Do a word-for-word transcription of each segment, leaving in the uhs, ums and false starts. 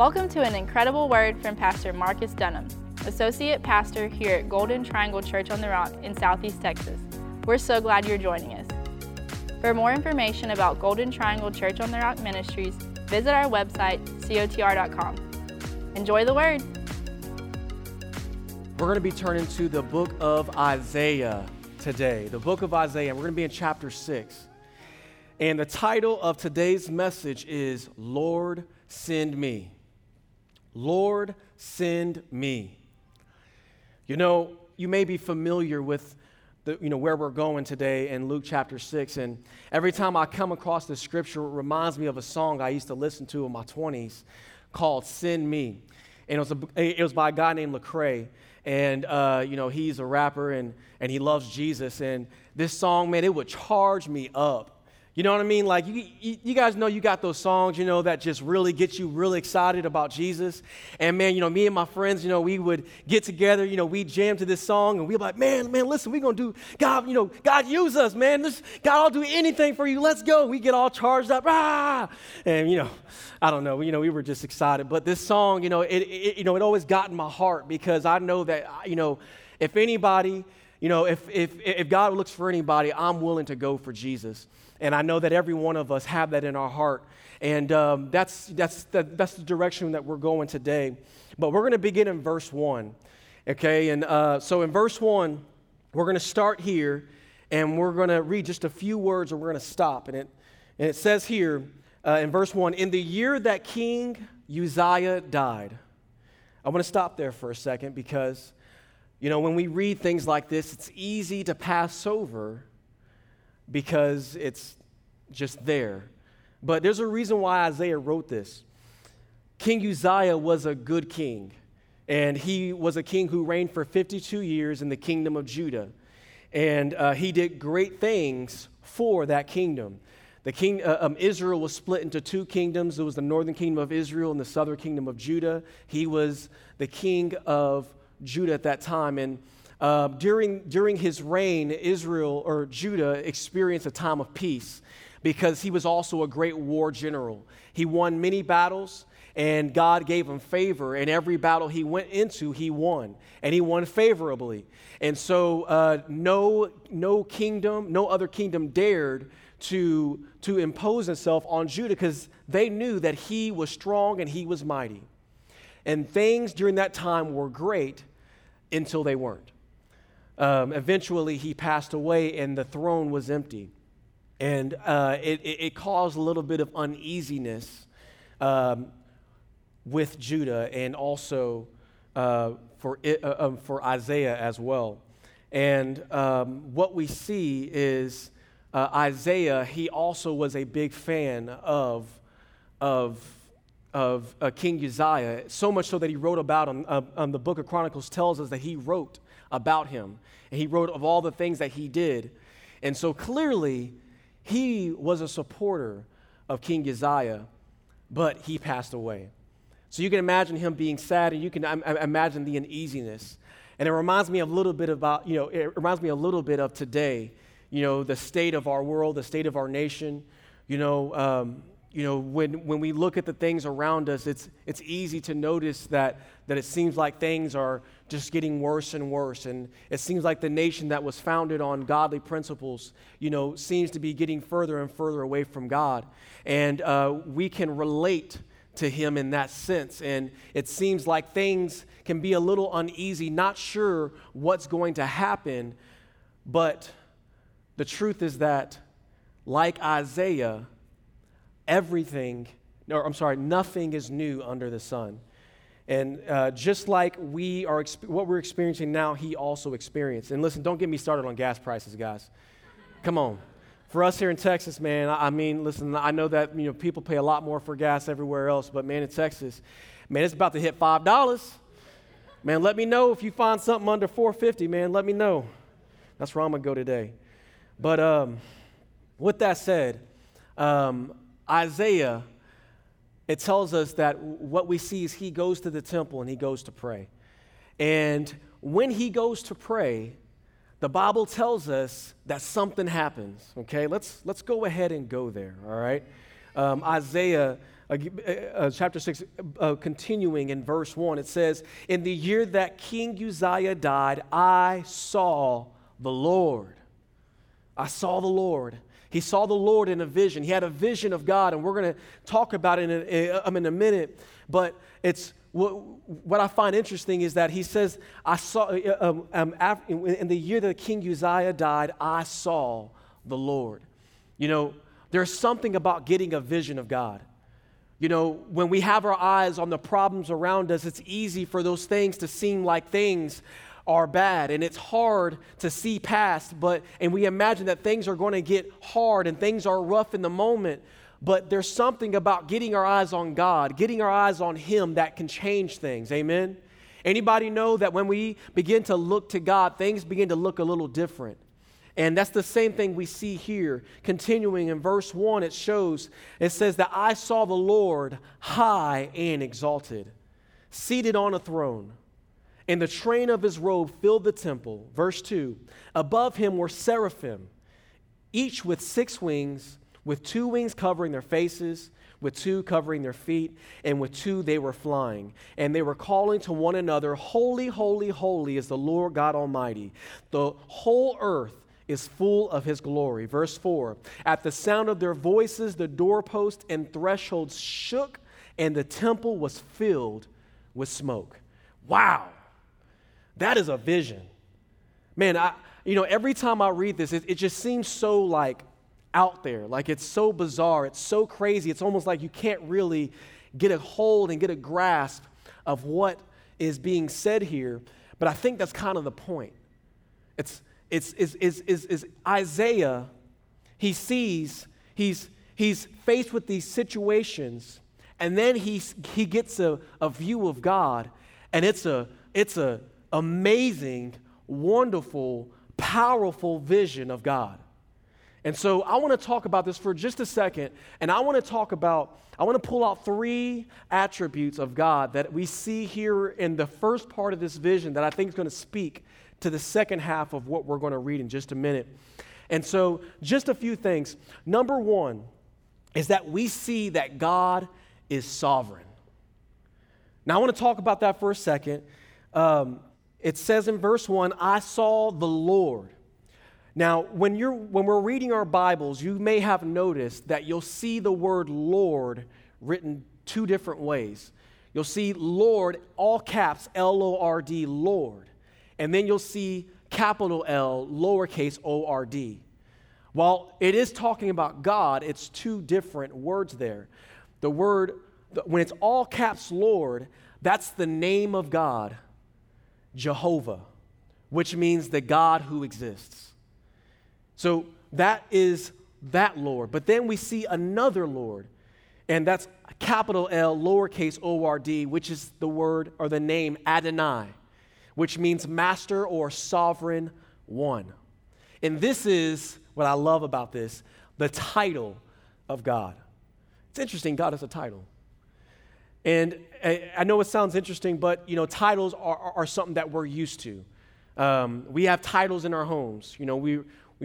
Welcome to an incredible word from Pastor Marcus Dunham, Associate Pastor here at Golden Triangle Church on the Rock in Southeast Texas. We're so glad you're joining us. For more information about Golden Triangle Church on the Rock Ministries, visit our website, C O T R dot com. Enjoy the word. We're going to be turning to the book of Isaiah today, the book of Isaiah. We're going to be in chapter six. And the title of today's message is, Lord, Send Me. Lord, send me. You know, you may be familiar with the, you know, where we're going today in Luke chapter six, and every time I come across this scripture, it reminds me of a song I used to listen to in my twenties called Send Me, and it was, a, it was by a guy named Lecrae, and, uh, you know, he's a rapper, and, and he loves Jesus, and this song, man, it would charge me up. You know what I mean? Like, you, you you guys know you got those songs, you know, that just really get you really excited about Jesus. And, man, you know, me and my friends, you know, we would get together, you know, we jam to this song, and we'd be like, man, man, listen, we're going to do, God, you know, God, use us, man. This, God, I'll do anything for you. Let's go. We get all charged up. Ah! And, you know, I don't know. You know, we were just excited. But this song, you know, it, it you know, it always got in my heart because I know that, you know, if anybody, you know, if if if God looks for anybody, I'm willing to go for Jesus. And I know that every one of us have that in our heart. And um, that's, that's, the, that's the direction that we're going today. But we're going to begin in verse one, okay? And uh, so in verse one, we're going to start here, and we're going to read just a few words, and we're going to stop. And it, and it says here uh, in verse one, in the year that King Uzziah died. I want to stop there for a second because, you know, when we read things like this, it's easy to pass over because it's just there. But there's a reason why Isaiah wrote this. King Uzziah was a good king, and he was a king who reigned for fifty-two years in the kingdom of Judah, and uh, he did great things for that kingdom. The king uh, um, Israel was split into two kingdoms. It was the northern kingdom of Israel and the southern kingdom of Judah. He was the king of Judah at that time, and Uh, during during his reign, Israel or Judah experienced a time of peace because he was also a great war general. He won many battles, and God gave him favor. And every battle he went into, he won, and he won favorably. And so, uh, no no kingdom, no other kingdom dared to to impose itself on Judah because they knew that he was strong and he was mighty. And things during that time were great until they weren't. Um, eventually, he passed away, and the throne was empty, and uh, it, it, it caused a little bit of uneasiness um, with Judah, and also uh, for it, uh, um, for Isaiah as well. And um, what we see is uh, Isaiah. He also was a big fan of of. of uh, King Uzziah, so much so that he wrote about him. Uh, um, the book of Chronicles tells us that he wrote about him, and he wrote of all the things that he did. And so clearly, he was a supporter of King Uzziah, but he passed away. So you can imagine him being sad, and you can um, imagine the uneasiness. And it reminds me a little bit about, you know, it reminds me a little bit of today, you know, the state of our world, the state of our nation, you know, um, You know, when, when we look at the things around us, it's it's easy to notice that that it seems like things are just getting worse and worse. And it seems like the nation that was founded on godly principles, you know, seems to be getting further and further away from God. And uh, we can relate to him in that sense. And it seems like things can be a little uneasy, not sure what's going to happen. But the truth is that, like Isaiah, Everything, or I'm sorry, nothing is new under the sun. And uh, just like we are, what we're experiencing now, he also experienced. And listen, don't get me started on gas prices, guys. Come on. For us here in Texas, man, I mean, listen, I know that, you know, people pay a lot more for gas everywhere else, but man, in Texas, man, it's about to hit five dollars. Man, let me know if you find something under four fifty, man, let me know. That's where I'm going to go today. But um, with that said, um, Isaiah, it tells us that what we see is he goes to the temple and he goes to pray. And when he goes to pray, the Bible tells us that something happens, okay? Let's let's go ahead and go there, all right? um, Isaiah uh, uh, chapter six, uh, continuing in verse one, it says, "In the year that King Uzziah died, I saw the Lord. I saw the Lord. He saw the Lord in a vision. He had a vision of God, and we're going to talk about it in a, in a minute. But it's what, what I find interesting is that he says, "I saw um, um, after, in the year that King Uzziah died, I saw the Lord." You know, there's something about getting a vision of God. You know, when we have our eyes on the problems around us, it's easy for those things to seem like things are bad, and it's hard to see past, but and we imagine that things are going to get hard and things are rough in the moment, but there's something about getting our eyes on God, getting our eyes on Him that can change things. Amen? Anybody know that when we begin to look to God, things begin to look a little different? And that's the same thing we see here. Continuing in verse one, it shows, it says that I saw the Lord high and exalted, seated on a throne, and the train of his robe filled the temple. Verse two, above him were seraphim, each with six wings, with two wings covering their faces, with two covering their feet, and with two they were flying. And they were calling to one another, "Holy, holy, holy is the Lord God Almighty. The whole earth is full of his glory." Verse four, at the sound of their voices, the doorposts and thresholds shook, and the temple was filled with smoke. Wow. That is a vision. Man, I, you know, every time I read this, it, it just seems so like out there. Like it's so bizarre. It's so crazy. It's almost like you can't really get a hold and get a grasp of what is being said here. But I think that's kind of the point. It's it's is is is is Isaiah, he sees, he's he's faced with these situations, and then he he gets a, a view of God, and it's a it's a amazing, wonderful, powerful vision of God. And so I want to talk about this for just a second, and I want to talk about, I want to pull out three attributes of God that we see here in the first part of this vision that I think is going to speak to the second half of what we're going to read in just a minute. And so just a few things. Number one is that we see that God is sovereign. Now I want to talk about that for a second. Um, It says in verse one, I saw the Lord. Now, when you're when we're reading our Bibles, you may have noticed that you'll see the word Lord written two different ways. You'll see Lord, all caps, L O R D, Lord. And then you'll see capital L, lowercase O R D. While it is talking about God, it's two different words there. The word, when it's all caps Lord, that's the name of God, Jehovah, which means the God who exists. So that is that Lord. But then we see another Lord, and that's capital L, lowercase O R D, which is the word or the name Adonai, which means master or sovereign one. And this is what I love about this, the title of God. It's interesting, God is a title. And I know it sounds interesting, but, you know, titles are, are, are something that we're used to. Um, we have titles in our homes. You know, we,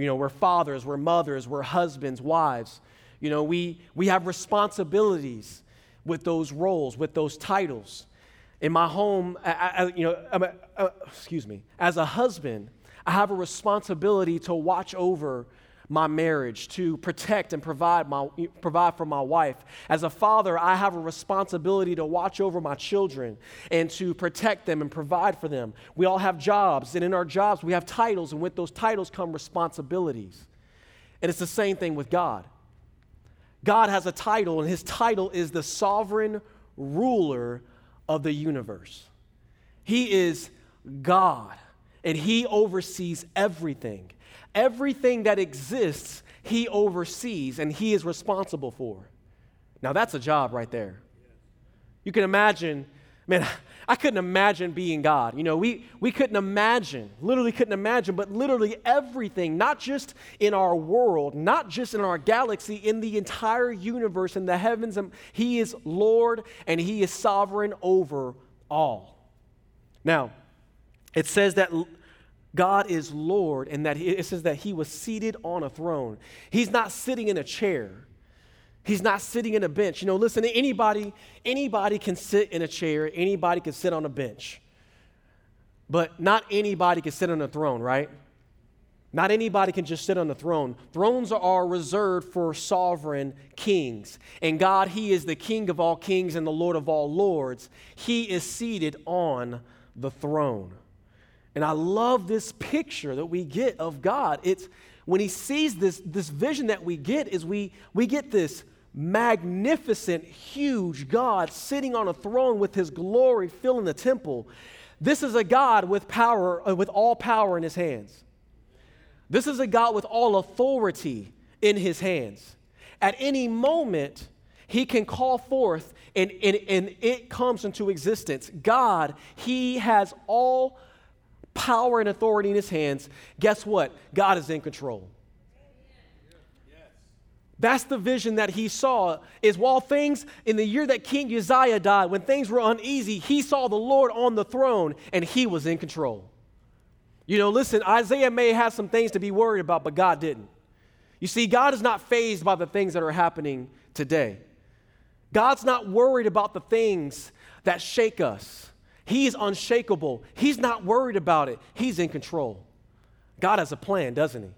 you know, we're fathers, we're mothers, we're husbands, wives. You know, we, we have responsibilities with those roles, with those titles. In my home, I, I, you know, I'm a, uh, excuse me, as a husband, I have a responsibility to watch over my marriage, to protect and provide my provide for my wife. As a father, I have a responsibility to watch over my children and to protect them and provide for them. We all have jobs, and in our jobs, we have titles, and with those titles come responsibilities. And it's the same thing with God. God has a title, and his title is the sovereign ruler of the universe. He is God, and he oversees everything. Everything that exists, he oversees and he is responsible for. Now that's a job right there. You can imagine, man, I couldn't imagine being God. You know, we, we couldn't imagine, literally couldn't imagine, but literally everything, not just in our world, not just in our galaxy, in the entire universe, in the heavens, and he is Lord and he is sovereign over all. Now, it says that God is Lord, and that he, it says that he was seated on a throne. He's not sitting in a chair. He's not sitting in a bench. You know, listen, anybody, anybody can sit in a chair. Anybody can sit on a bench. But not anybody can sit on a throne, right? Not anybody can just sit on the throne. Thrones are reserved for sovereign kings. And God, he is the King of all kings and the Lord of all lords. He is seated on the throne. And I love this picture that we get of God. It's when he sees this, this vision that we get is we, we get this magnificent, huge God sitting on a throne with his glory filling the temple. This is a God with power, with all power in his hands. This is a God with all authority in his hands. At any moment, he can call forth and, and, and it comes into existence. God, he has all power and authority in his hands. Guess what? God is in control. That's the vision that he saw, is while things, in the year that King Uzziah died, when things were uneasy, he saw the Lord on the throne, and he was in control. You know, listen, Isaiah may have some things to be worried about, but God didn't. You see, God is not fazed by the things that are happening today. God's not worried about the things that shake us. He is unshakable. He's not worried about it. He's in control. God has a plan, doesn't he?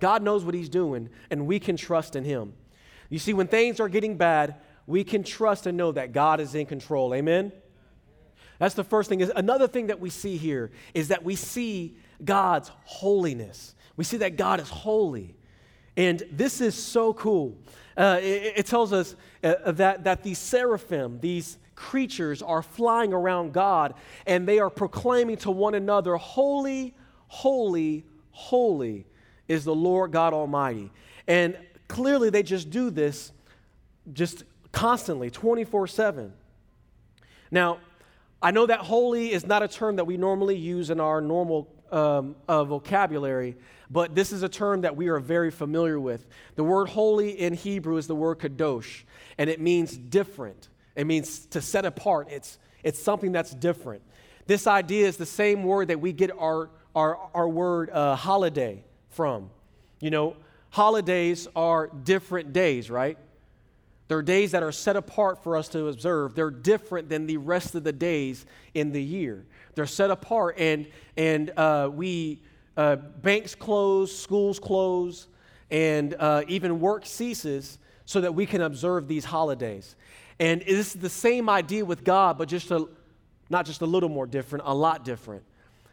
God knows what he's doing, and we can trust in him. You see, when things are getting bad, we can trust and know that God is in control. Amen? That's the first thing. Another thing that we see here is that we see God's holiness. We see that God is holy. And this is so cool. Uh, it, it tells us uh, that, that these seraphim, these creatures are flying around God, and they are proclaiming to one another, "Holy, holy, holy is the Lord God Almighty." And clearly they just do this just constantly, twenty-four seven. Now, I know that holy is not a term that we normally use in our normal um, uh, vocabulary, but this is a term that we are very familiar with. The word holy in Hebrew is the word kadosh, and it means different. It means to set apart. It's, it's something that's different. This idea is the same word that we get our, our, our word uh, holiday from. You know, holidays are different days, right? They're days that are set apart for us to observe. They're different than the rest of the days in the year. They're set apart, and and uh, we uh, banks close, schools close, and uh, even work ceases so that we can observe these holidays. And it's the same idea with God, but just a, not just a little more different, a lot different.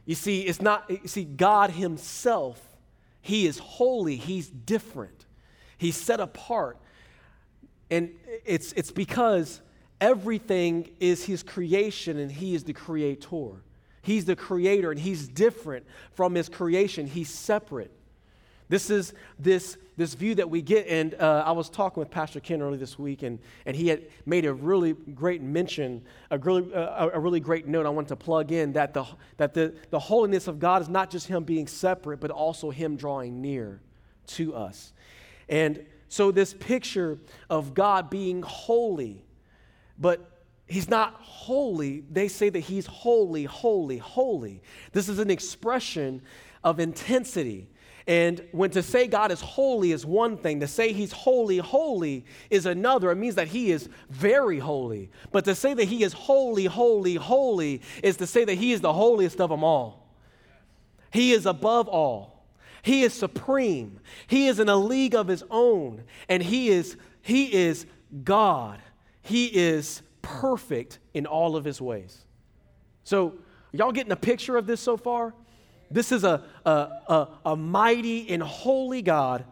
You see, it's not. You see, God himself, he is holy. He's different. He's set apart. And it's it's because everything is his creation, and he is the creator. He's the creator, and he's different from his creation. He's separate. This is this this view that we get. And uh, I was talking with Pastor Ken earlier this week, and, and he had made a really great mention, a really, uh, a really great note I wanted to plug in, that the that the, the holiness of God is not just him being separate, but also him drawing near to us. And so this picture of God being holy, but he's not holy. They say that he's holy, holy, holy. This is an expression of intensity. And when to say God is holy is one thing, to say he's holy, holy is another. It means that he is very holy. But to say that he is holy, holy, holy is to say that he is the holiest of them all. He is above all. He is supreme. He is in a league of his own. And he is, he is God. He is perfect in all of his ways. So y'all getting a picture of this so far? This is a, a, a, a mighty and holy God.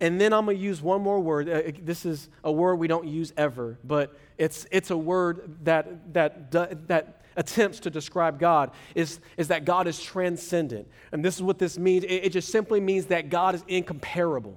And then I'm going to use one more word. Uh, this is a word we don't use ever, but it's it's a word that that that attempts to describe God, is, is that God is transcendent. And this is what this means. It, it just simply means that God is incomparable,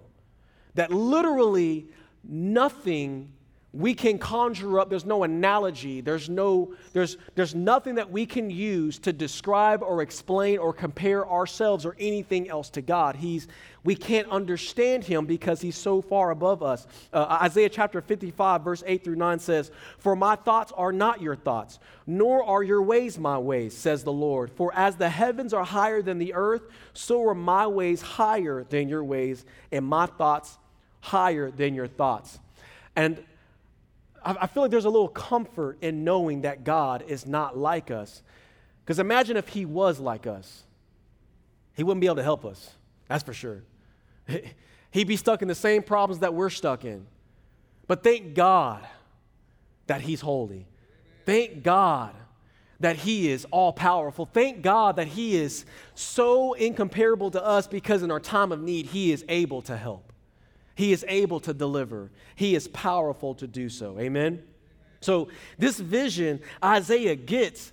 that literally nothing we can conjure up. There's no analogy. There's no, there's, there's nothing that we can use to describe or explain or compare ourselves or anything else to God. He's, we can't understand him because he's so far above us. Uh, Isaiah chapter fifty-five, verse eight through nine says, "For my thoughts are not your thoughts, nor are your ways my ways, says the Lord. For as the heavens are higher than the earth, so are my ways higher than your ways, and my thoughts higher than your thoughts." And I, I feel like there's a little comfort in knowing that God is not like us. Because imagine if he was like us. He wouldn't be able to help us. That's for sure. He'd be stuck in the same problems that we're stuck in. But thank God that he's holy. Thank God that he is all-powerful. Thank God that he is so incomparable to us, because in our time of need, he is able to help. He is able to deliver. He is powerful to do so. Amen? So this vision Isaiah gets,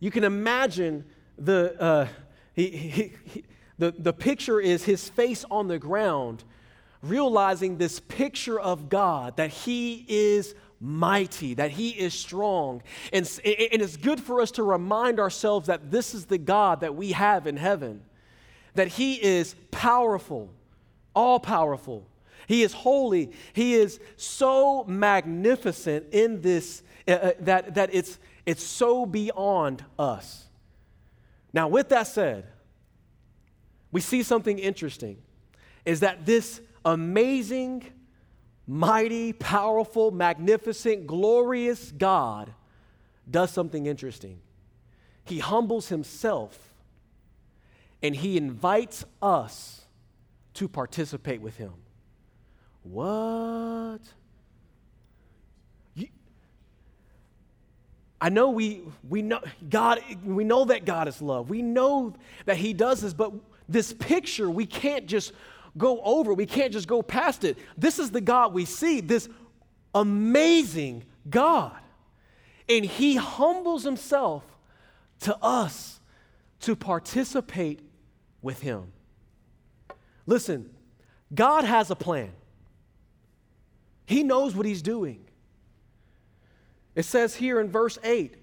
you can imagine the uh, he, he, he, the, the picture is his face on the ground, realizing this picture of God, that he is mighty, that he is strong. And, and it's good for us to remind ourselves that this is the God that we have in heaven, that he is powerful, all-powerful. He is holy. He is so magnificent in this, uh, that, that it's, it's so beyond us. Now, with that said, we see something interesting, is that this amazing, mighty, powerful, magnificent, glorious God does something interesting. He humbles himself, and he invites us to participate with him. What? You, I know we we know God, we know that God is love. We know that he does this, but this picture we can't just go over. We can't just go past it. This is the God we see, this amazing God. And he humbles himself to us to participate with him. Listen, God has a plan. He knows what he's doing. It says here in verse eight,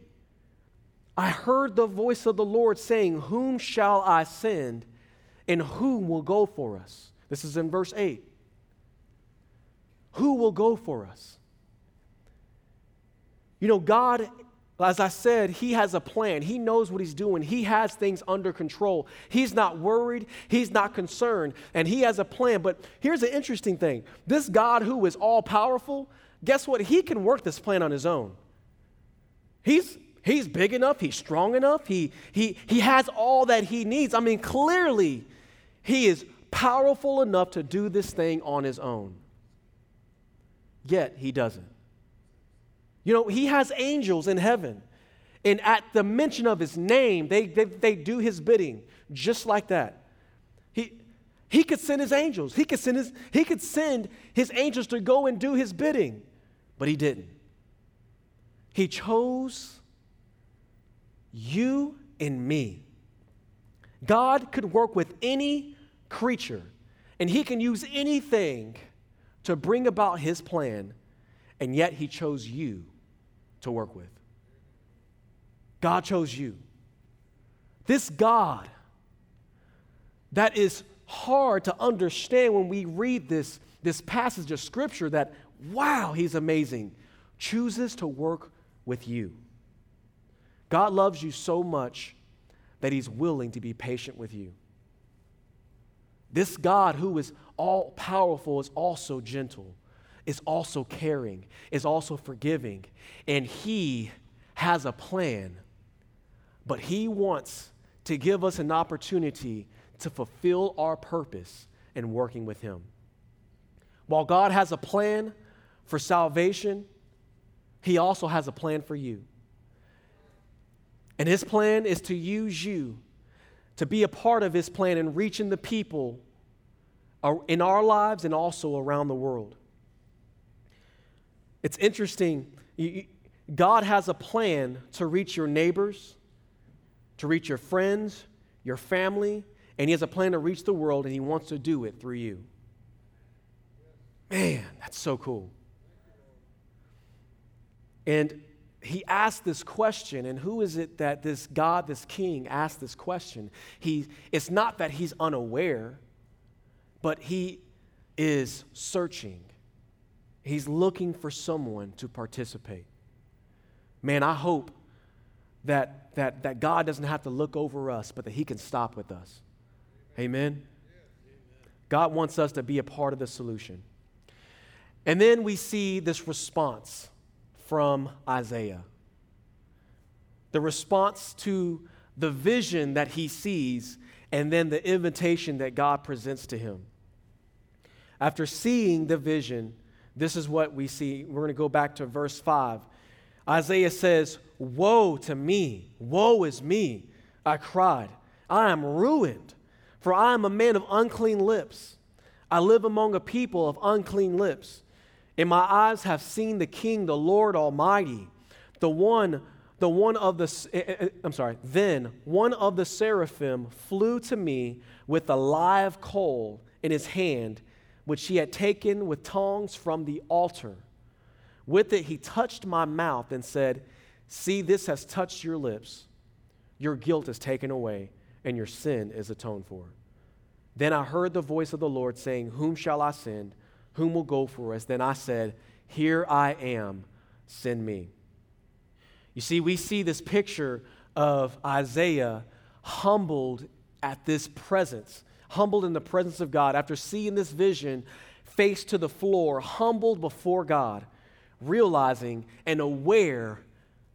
I heard the voice of the Lord saying, whom shall I send, and whom will go for us? This is in verse eight. Who will go for us? You know, God, as I said, he has a plan. He knows what he's doing. He has things under control. He's not worried. He's not concerned. And he has a plan. But here's the interesting thing. This God who is all-powerful, guess what? He can work this plan on his own. He's He's big enough. He's strong enough. He, he, he has all that he needs. I mean, clearly, he is powerful enough to do this thing on his own. Yet, he doesn't. You know, he has angels in heaven. And at the mention of his name, they, they, they do his bidding just like that. He, he could send his angels. He could send his, he could send his angels to go and do his bidding. But he didn't. He chose you and me. God could work with any creature, and he can use anything to bring about his plan, and yet he chose you to work with. God chose you. This God that is hard to understand when we read this, this passage of Scripture, that, wow, he's amazing, chooses to work with you. God loves you so much that he's willing to be patient with you. This God who is all-powerful is also gentle, is also caring, is also forgiving, and he has a plan, but he wants to give us an opportunity to fulfill our purpose in working with him. While God has a plan for salvation, he also has a plan for you. And his plan is to use you to be a part of his plan in reaching the people in our lives and also around the world. It's interesting. God has a plan to reach your neighbors, to reach your friends, your family, and he has a plan to reach the world, and he wants to do it through you. Man, that's so cool. And he asked this question, and who is it that this God, this king, asked this question? He, it's not that he's unaware, but he is searching. He's looking for someone to participate. Man, I hope that, that, that God doesn't have to look over us, but that he can stop with us. Amen? Amen? God wants us to be a part of the solution. And then we see this response from Isaiah. The response to the vision that he sees, and then the invitation that God presents to him. After seeing the vision, this is what we see. We're going to go back to verse five. Isaiah says, "Woe to me, woe is me, I cried. I am ruined, for I am a man of unclean lips. I live among a people of unclean lips. And my eyes have seen the King, the Lord Almighty, the one The one of the, I'm sorry, then one of the seraphim flew to me with a live coal in his hand, which he had taken with tongs from the altar. With it he touched my mouth and said, 'See, this has touched your lips. Your guilt is taken away, and your sin is atoned for.' Then I heard the voice of the Lord saying, 'Whom shall I send? Whom will go for us?' Then I said, 'Here I am, send me.'" You see, we see this picture of Isaiah humbled at this presence, humbled in the presence of God. After seeing this vision, face to the floor, humbled before God, realizing and aware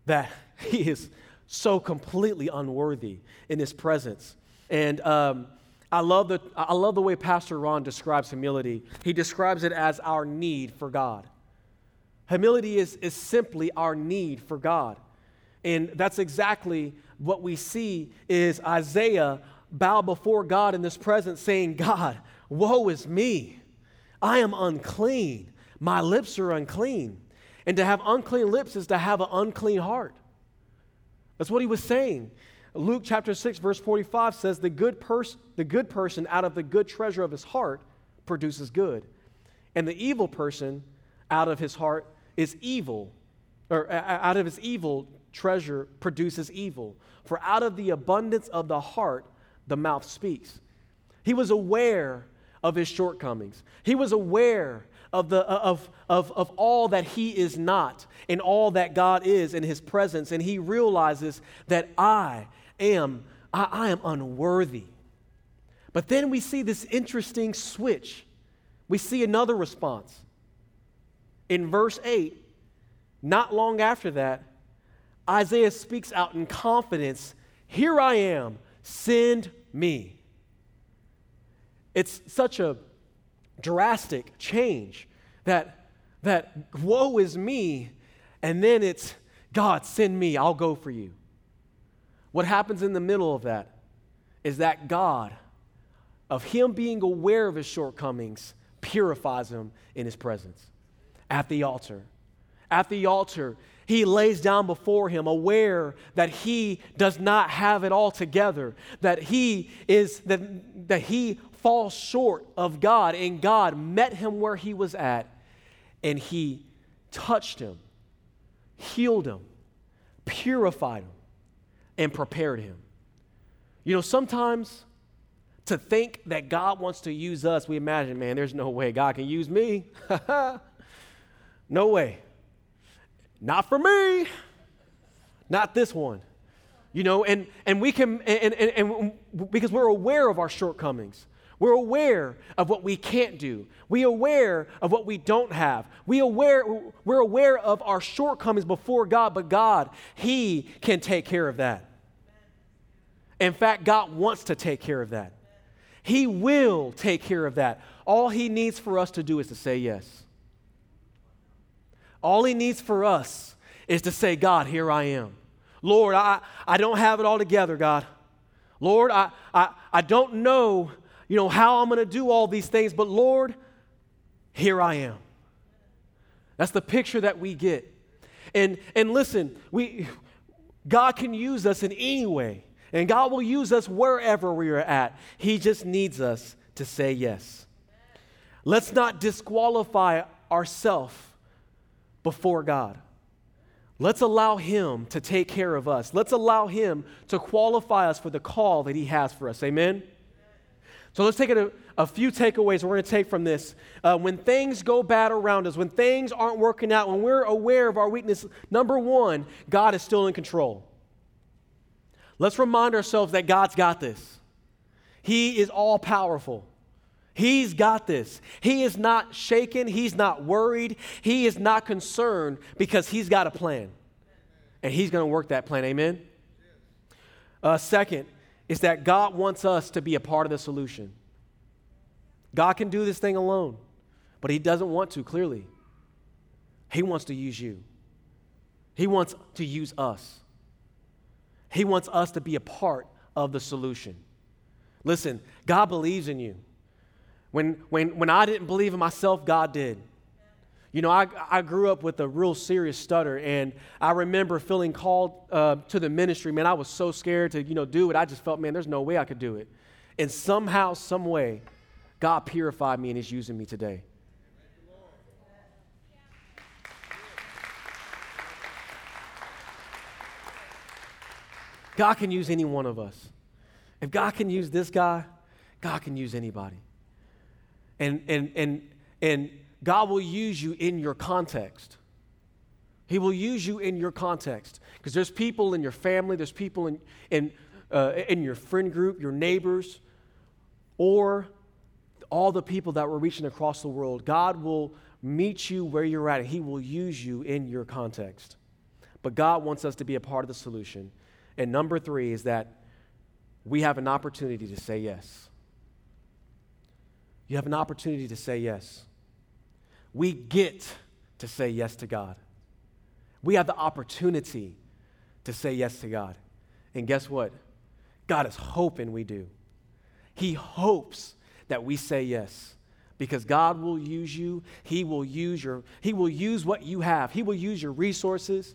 that he is so completely unworthy in his presence. And um, I love the I love the way Pastor Ron describes humility. He describes it as our need for God. Humility is is simply our need for God. And that's exactly what we see is Isaiah bow before God in this presence saying, "God, woe is me. I am unclean. My lips are unclean." And to have unclean lips is to have an unclean heart. That's what he was saying. Luke chapter six, verse forty-five says, the good, pers- the good person out of the good treasure of his heart produces good. And the evil person out of his heart is evil, or out of his evil treasure produces evil. For out of the abundance of the heart, the mouth speaks. He was aware of his shortcomings. He was aware of the of of of all that he is not and all that God is in his presence. And he realizes that I am, I, I am unworthy. But then we see this interesting switch. We see another response. In verse eight, not long after that, Isaiah speaks out in confidence, "Here I am, send me." It's such a drastic change that, that woe is me, and then it's, "God, send me, I'll go for you." What happens in the middle of that is that God, of him being aware of his shortcomings, purifies him in his presence. At the altar, at the altar, he lays down before him, aware that he does not have it all together, that he is that, that he falls short of God, and God met him where he was at, and he touched him, healed him, purified him, and prepared him. You know, sometimes to think that God wants to use us, we imagine, man, there's no way God can use me. No way. Not for me. Not this one. You know, and, and we can, and, and, and because we're aware of our shortcomings. We're aware of what we can't do. We're aware of what we don't have. We aware, we're aware of our shortcomings before God, but God, he can take care of that. In fact, God wants to take care of that. He will take care of that. All he needs for us to do is to say yes. All he needs for us is to say, "God, here I am. Lord, I, I don't have it all together, God. Lord, I, I, I don't know, you know, how I'm going to do all these things, but Lord, here I am." That's the picture that we get. And, and listen, we, God can use us in any way, and God will use us wherever we are at. He just needs us to say yes. Let's not disqualify ourselves before God. Let's allow him to take care of us. Let's allow him to qualify us for the call that he has for us. Amen? So let's take a, a few takeaways we're going to take from this. Uh, when things go bad around us, when things aren't working out, when we're aware of our weakness, number one, God is still in control. Let's remind ourselves that God's got this. He is all powerful. He's got this. He is not shaken. He's not worried. He is not concerned because he's got a plan. And he's going to work that plan. Amen? Uh, second is that God wants us to be a part of the solution. God can do this thing alone, but he doesn't want to, clearly. He wants to use you. He wants to use us. He wants us to be a part of the solution. Listen, God believes in you. When, when, when I didn't believe in myself, God did. You know, I, I grew up with a real serious stutter, and I remember feeling called uh, to the ministry. Man, I was so scared to, you know, do it. I just felt, man, there's no way I could do it. And somehow, some way, God purified me and is using me today. God can use any one of us. If God can use this guy, God can use anybody. And and and and God will use you in your context. He will use you in your context. Because there's people in your family, there's people in in, uh, in your friend group, your neighbors, or all the people that we're reaching across the world. God will meet you where you're at, and he will use you in your context. But God wants us to be a part of the solution. And number three is that we have an opportunity to say yes. You have an opportunity to say yes. We get to say yes to God. We have the opportunity to say yes to God. And guess what? God is hoping we do. He hopes that we say yes, because God will use you. He will use your, he will use what you have. He will use your resources.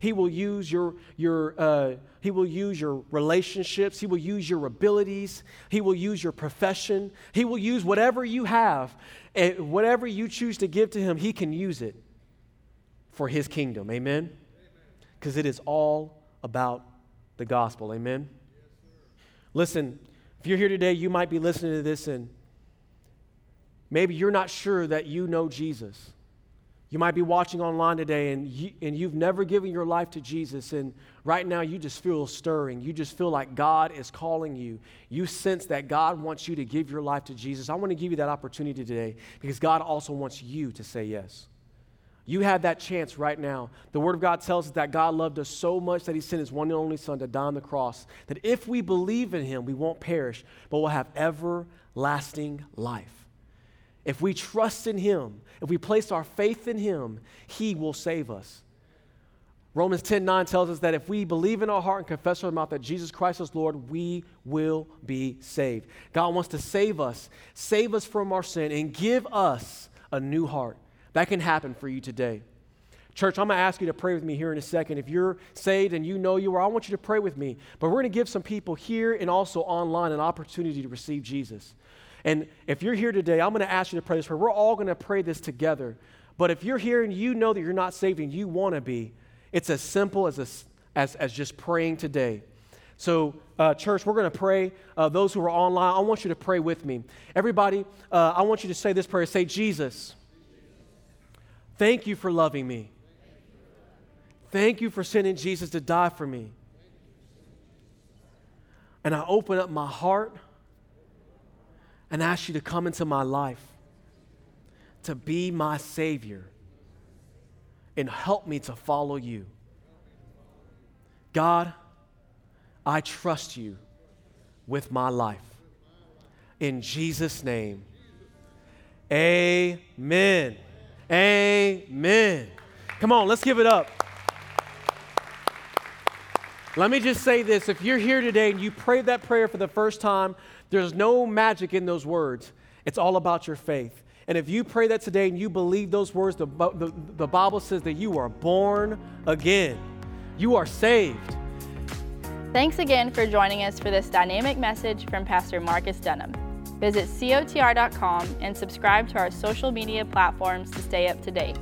He will use your, your uh, he will use your relationships. He will use your abilities. He will use your profession. He will use whatever you have, and whatever you choose to give to him, he can use it for his kingdom. Amen? Because it is all about the gospel. Amen? Yes, listen, if you're here today, you might be listening to this, and maybe you're not sure that you know Jesus. You might be watching online today, and, you, and you've never given your life to Jesus, and right now you just feel stirring. You just feel like God is calling you. You sense that God wants you to give your life to Jesus. I want to give you that opportunity today, because God also wants you to say yes. You have that chance right now. The Word of God tells us that God loved us so much that he sent his one and only Son to die on the cross, that if we believe in him, we won't perish, but we'll have everlasting life. If we trust in him, if we place our faith in him, he will save us. Romans ten nine tells us that if we believe in our heart and confess with our mouth that Jesus Christ is Lord, we will be saved. God wants to save us, save us from our sin, and give us a new heart. That can happen for you today. Church, I'm going to ask you to pray with me here in a second. If you're saved and you know you are, I want you to pray with me. But we're going to give some people here and also online an opportunity to receive Jesus. And if you're here today, I'm going to ask you to pray this prayer. We're all going to pray this together. But if you're here and you know that you're not saved and you want to be, it's as simple as a, as, as just praying today. So, uh, church, we're going to pray. Uh, those who are online, I want you to pray with me. Everybody, uh, I want you to say this prayer. Say, Jesus, thank you for loving me. Thank you for sending Jesus to die for me. And I open up my heart and ask you to come into my life, to be my Savior, and help me to follow you. God, I trust you with my life. In Jesus' name, amen. Amen. Come on, let's give it up. Let me just say this. If you're here today and you prayed that prayer for the first time, there's no magic in those words. It's all about your faith. And if you pray that today and you believe those words, the, the, the Bible says that you are born again. You are saved. Thanks again for joining us for this dynamic message from Pastor Marcus Dunham. Visit C O T R dot com and subscribe to our social media platforms to stay up to date.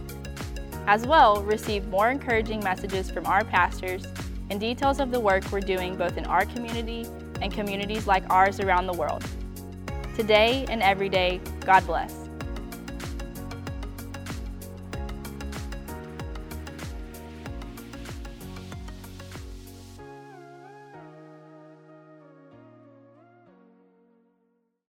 As well, receive more encouraging messages from our pastors and details of the work we're doing both in our community and communities like ours around the world. Today and every day, God bless.